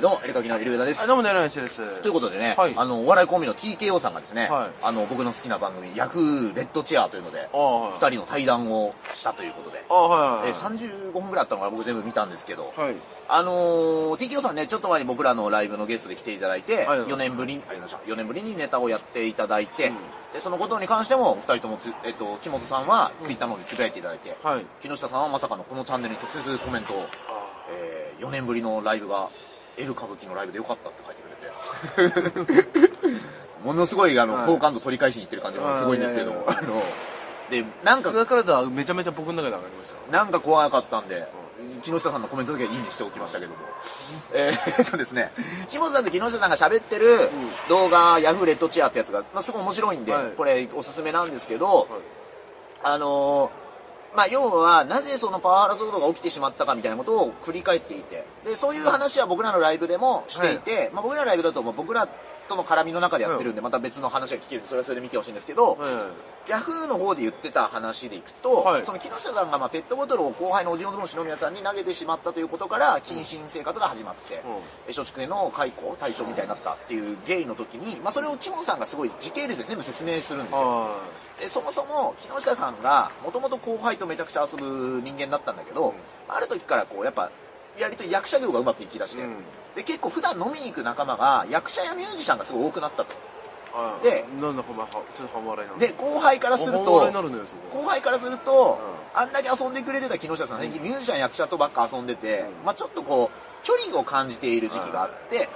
どうも、エレカキのエルウダです。どうも、エレカキです。ということでね、お笑いコンビの TKO さんがですね、僕の好きな番組、ヤフーレッドチェアというので、二人の対談をしたということで、35分くらいあったのから僕全部見たんですけど、TKO さんね、ちょっと前に僕らのライブのゲストで来ていただいて、4年ぶりにネタをやっていただいて、そのことに関しても、二人とも、木本さんはツイッターの方でつぶやいていただいて、木下さんはまさかのこのチャンネルに直接コメントを、4年ぶりのライブが、エル歌舞伎のライブでよかったって書いてくれてものすごい好感度取り返しにいってる感じがすごいんですけども、でなんかだからだめちゃめちゃ僕の中で上がりました。なんか怖かったんで、木下さんのコメントだけはいいにしておきましたけども、ですね、木本さんと木下さんが喋ってる動画、ヤフーレッドチェアってやつがすごい面白いんで、これおすすめなんですけど、要は、なぜそのパワハラ騒動が起きてしまったかみたいなことを繰り返っていて、で、そういう話は僕らのライブでもしていて、僕らのライブだと、僕らとの絡みの中でやってるんで、また別の話が聞けるんで、それはそれで見てほしいんですけど、ヤフーの方で言ってた話でいくと、その木下さんがペットボトルを後輩のおじのどの篠宮さんに投げてしまったということから、謹慎生活が始まって、松竹の解雇、対象みたいになったっていうゲイの時に、それを木本さんがすごい時系列で全部説明するんですよ。でそもそも木下さんがもともと後輩とめちゃくちゃ遊ぶ人間だったんだけど、ある時からこうやっぱやりと役者業がうまくいきだして、で結構普段飲みに行く仲間が役者やミュージシャンがすごい多くなったと。で、なんだお前ちょっと半笑いなの。で後輩からするとあんだけ遊んでくれてた木下さん、最近ミュージシャン役者とばっか遊んでて、ちょっとこう距離を感じている時期があって。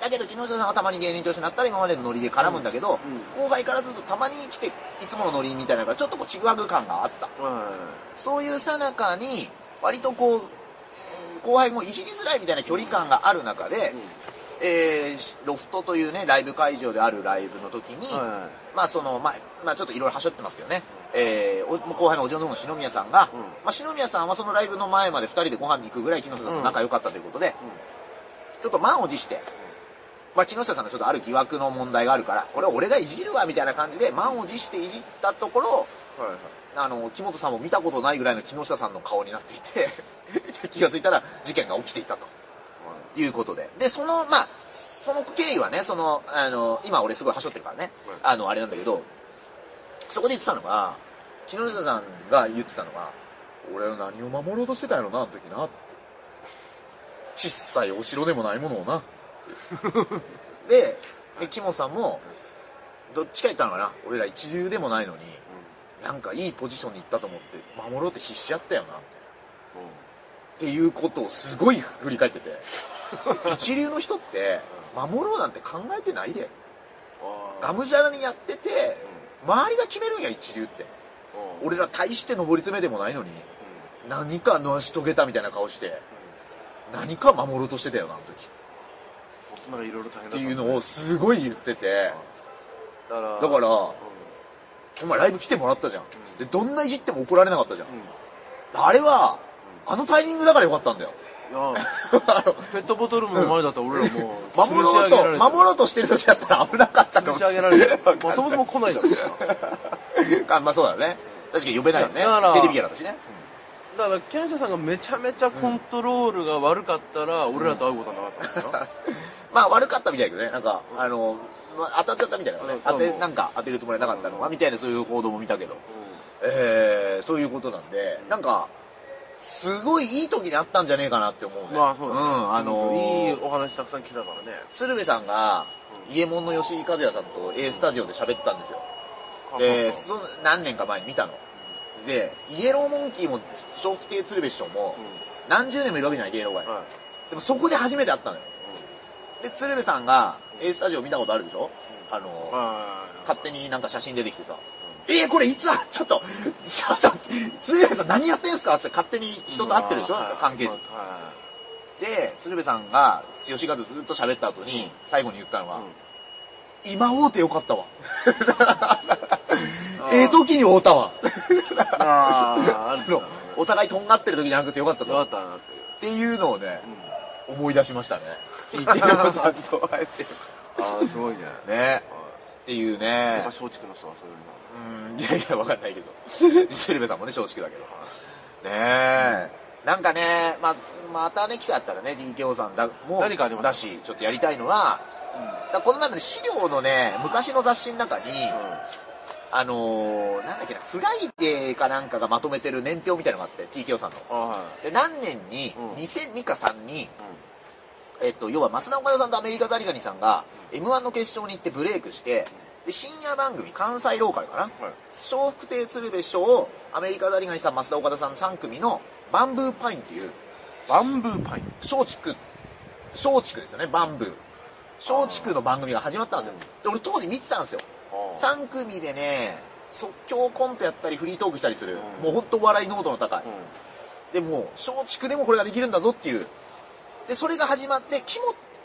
だけど木下さんはたまに芸人としてなったら今までのノリで絡むんだけど、後輩からするとたまに来ていつものノリみたいなからちょっとこうちぐはぐ感があった。そういうさなかに割とこう後輩もいじりづらいみたいな距離感がある中で、ロフトというねライブ会場であるライブの時に、ちょっといろいろはしょってますけどね、後輩のお嬢の方の篠宮さんが、篠宮さんはそのライブの前まで2人でご飯に行くぐらい木下さんと仲良かったということで、ちょっと満を持して。木下さんのちょっとある疑惑の問題があるから、これ俺がいじるわみたいな感じで満を持していじったところ、木本さんも見たことないぐらいの木下さんの顔になっていて気がついたら事件が起きていたということで。で、その経緯はね、今俺すごいはしょってるからね、あれなんだけど、そこで言ってたのが、木下さんが言ってたのが、俺は何を守ろうとしてたんやろな、あの時なって。小さいお城でもないものをな。で、木本さんもどっちか言ったのかな、俺ら一流でもないのに、なんかいいポジションに行ったと思って守ろうって必死やったよな、っていうことをすごい振り返ってて一流の人って守ろうなんて考えてないで、がむしゃらにやってて周りが決めるんや一流って。俺ら大して上り詰めでもないのに何か成し遂げたみたいな顔して何か守ろうとしてたよなあの時っていうのをすごい言ってて、だからお前ライブ来てもらったじゃん。でどんないじっても怒られなかったじゃん。あれはあのタイミングだからよかったんだよ。ペットボトルの前だったら俺らもう守ろうとしてる時だったら危なかったと思って。そもそも来ないじゃん。そうだよね。確かに呼べないよね。テレビやらだしね。だから、木下さんがめちゃめちゃコントロールが悪かったら、俺らと会うことはなかったんだよ。悪かったみたいだけどね、当たっちゃったみたいなね。当てるつもりなかったのは、みたいなそういう報道も見たけど。そういうことなんで、すごいいい時にあったんじゃねえかなって思うね。そうですね。いいお話たくさん聞いたからね。鶴瓶さんが、伊右衛門の吉井和也さんと A スタジオで喋ったんですよ。で、何年か前に見たの。で、イエローモンキーも、笑福亭鶴瓶師匠も、何十年もいるわけじゃない、芸能界。でもそこで初めて会ったのよ。で、鶴瓶さんが、A スタジオ見たことあるでしょ？勝手に写真出てきてさ、これいつは、ちょっと、鶴瓶さん何やってんすかって勝手に人と会ってるでしょ？関係人。で、鶴瓶さんが、吉川とずっと喋った後に、最後に言ったのは、今会うてよかったわ。時に会うたわ。お互いとんがってる時じゃなくてよかったと。っていうのをね、思い出しましたね。TKO さんと会えて。すごいね。ね。っていうね。松竹の人はそういうの。いやいや、わかんないけど。鶴瓶さんもね、松竹だけど。ねえ。なんかね、またね、機会あったらね、TKO さんだもうだし、ちょっとやりたいのは、うん、だこの中で資料のね、昔の雑誌の中に、うん、なんだっけな、フライデーかなんかがまとめてる年表みたいなのがあって、TKO さんの。はい、で、何年に、うん、2002か3に、うん、要は、増田岡田さんとアメリカザリガニさんが、M1 の決勝に行ってブレイクして、で深夜番組、関西ローカルかな、はい、笑福亭鶴瓶師匠を、アメリカザリガニさん、増田岡田さんの3組の、バンブーパインっていう、バンブーパイン松竹ですよね、バンブー。松竹の番組が始まったんですよ。で、俺当時見てたんですよ。3組でね、即興コントやったりフリートークしたりする。もうほんとお笑い濃度の高い。で、もう、松竹でもこれができるんだぞっていう。で、それが始まって、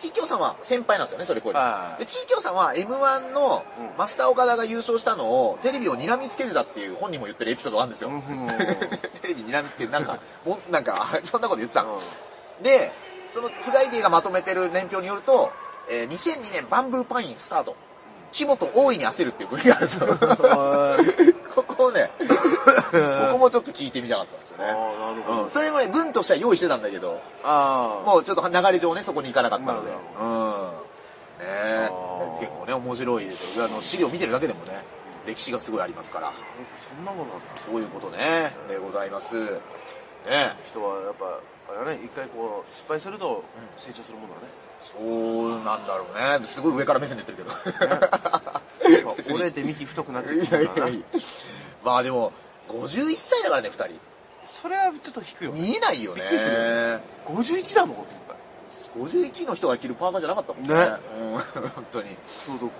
TKO さんは先輩なんですよね、それこれ。で、TKO さんは M1 のマスター岡田が優勝したのをテレビを睨みつけてたっていう本人も言ってるエピソードがあるんですよ。テレビ睨みつけて、なんか、そんなこと言ってたの。で、そのフライデーがまとめてる年表によると、2002年バンブーパインスタート。木本大いに焦るっていう部分があるんですよ。ここをね、ここもちょっと聞いてみたかったんですよね。あなるほど、うん、それもね、文としては用意してたんだけど、もうちょっと流れ上ね、そこに行かなかったので。うん。ね結構ね、面白いですよ。資料見てるだけでもね、歴史がすごいありますから。そんなものなんだ。そういうことね、でございます。ね人はやっぱ、あれね、一回こう、失敗すると成長するものはね。そうなんだろうね。すごい上から目線で言ってるけど。ね、折れて幹太くなってるからな。まあでも、51歳だからね、2人。それはちょっと低いよね。見えないよね。51だもん、今回。51の人が着るパーカーじゃなかったもんね。ね。うん、本当に。そうだ、51の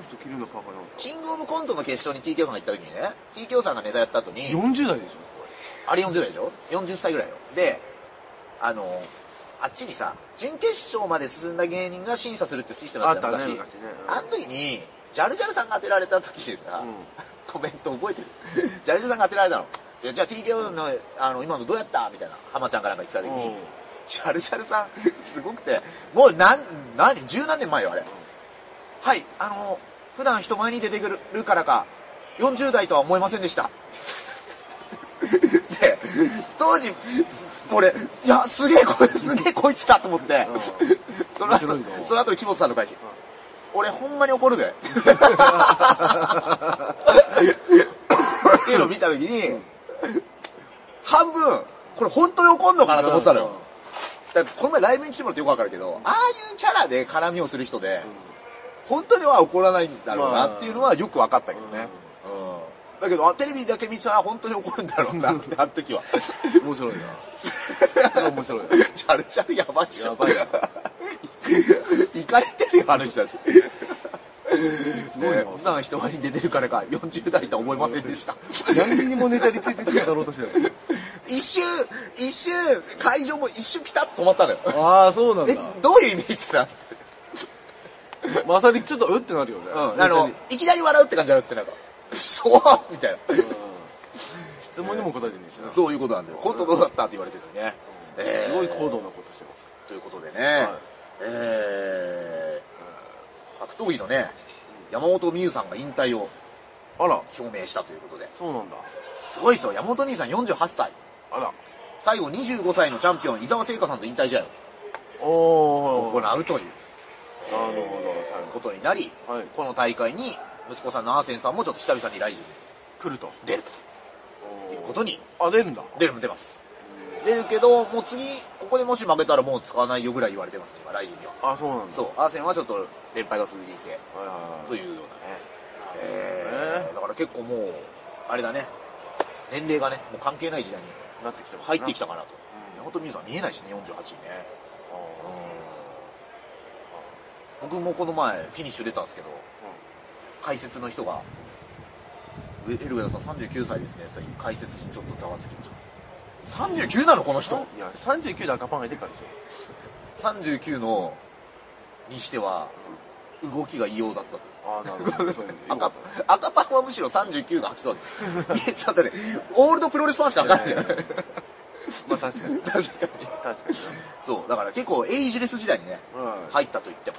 人着るようなパーカーなんだ。キングオブコントの決勝に TKO さんが行った時にね、TKO さんがネタやった後に。40代でしょあれ40代でしょ ?40 歳ぐらいよ。で、あっちにさ、準決勝まで進んだ芸人が審査するってシステムだったんだし、あの時に、ジャルジャルさんが当てられた時にさ、コメント覚えてる？ジャルジャルさんが当てられたの。いやじゃあ TKO の、今のどうやったみたいな、浜ちゃんからなんか来た時に、ジャルジャルさん、すごくて、もう十何年前よ、あれ。はい、普段人前に出てくるからか、40代とは思いませんでした。で、当時、俺、いや、すげえこいつだと思って、その後に木本さんの返し。俺、ほんまに怒るで。っていうのを見たときに、半分、これ本当に怒んのかなと思ってたのよ。だってこの前ライブに来てもらってよくわかるけど、ああいうキャラで絡みをする人で、本当には怒らないんだろうなっていうのはよくわかったけどね。だけど、テレビだけ見たら本当に怒るんだろうなって、あの時は。面白いな。それは面白いな。ジャルジャルやばいっしょ。やばいな。イカれてるよ、あの人たち。すごいな。普段人前に出てるからか、40代とは思いませんでした。何にもネタについてるだろうとしてない。一周、会場も一瞬ピタッと止まったのよ。ああ、そうなんだ。え、どういう意味ってなって。まさにちょっとうってなるよね。うん。いきなり笑うって感じじゃなくて、なんか。そうみたいな。質問にも答えてるんですよ。そういうことなんだよ。コントどうだったって言われてるね。すごい高度なことしてます。ということでね、格闘技のね、山本美優さんが引退を表明したということで。そうなんだ。すごいですよ。山本美優さん48歳。あら。最後25歳のチャンピオン、伊沢聖華さんと引退試合を行うという。なるほど。ことになり、この大会に、息子さんのアーセンさんもちょっと久々に来場来ると出るということに。あ、出るんだ。出ます出るけど、もう次ここでもし負けたらもう使わないよぐらい言われてますね、今来場には。あ、そうなんだ。そう、アーセンはちょっと連敗が続いていてというようなね。だから結構もうあれだね、年齢がねもう関係ない時代になってきて入ってきたかなと。山本美優さん見えないしね、48位ね。僕もこの前フィニッシュ出たんですけど、解説の人が、エルガダさん39歳ですね、解説陣ちょっとざわつきました。39なのこの人。いや、39で赤パンが出てからでしょ。39の、にしては、動きが異様だったと。ああ、なるほど。赤パンはむしろ39が吐きそうだった。だってね、オールドプロレスファンしかなかったじゃない。まあ確かに。確かに。そう、だから結構エイジレス時代にね、入ったと言っても。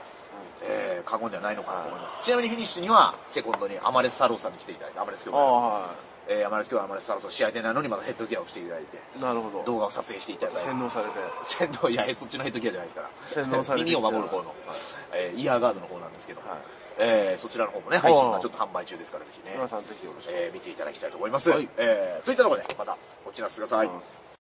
過言ではないのかなと思います。ちなみにフィニッシュには、セコンドにアマレス・サローさんに来ていただいて、アマレス教官。山梨兄弟、山梨太郎さん試合出ないのにまたヘッドギアをしていただいて、なるほど、動画を撮影していただいて、洗脳されて、洗脳、いやそっちのヘッドギアじゃないですから、洗脳されて耳を守る方の、はい、イヤーガードの方なんですけど、はい、そちらの方もね、配信がちょっと販売中ですから、ぜひね、皆さんぜひよろしく、見ていただきたいと思います。はい、といったところでまたこちらしてください。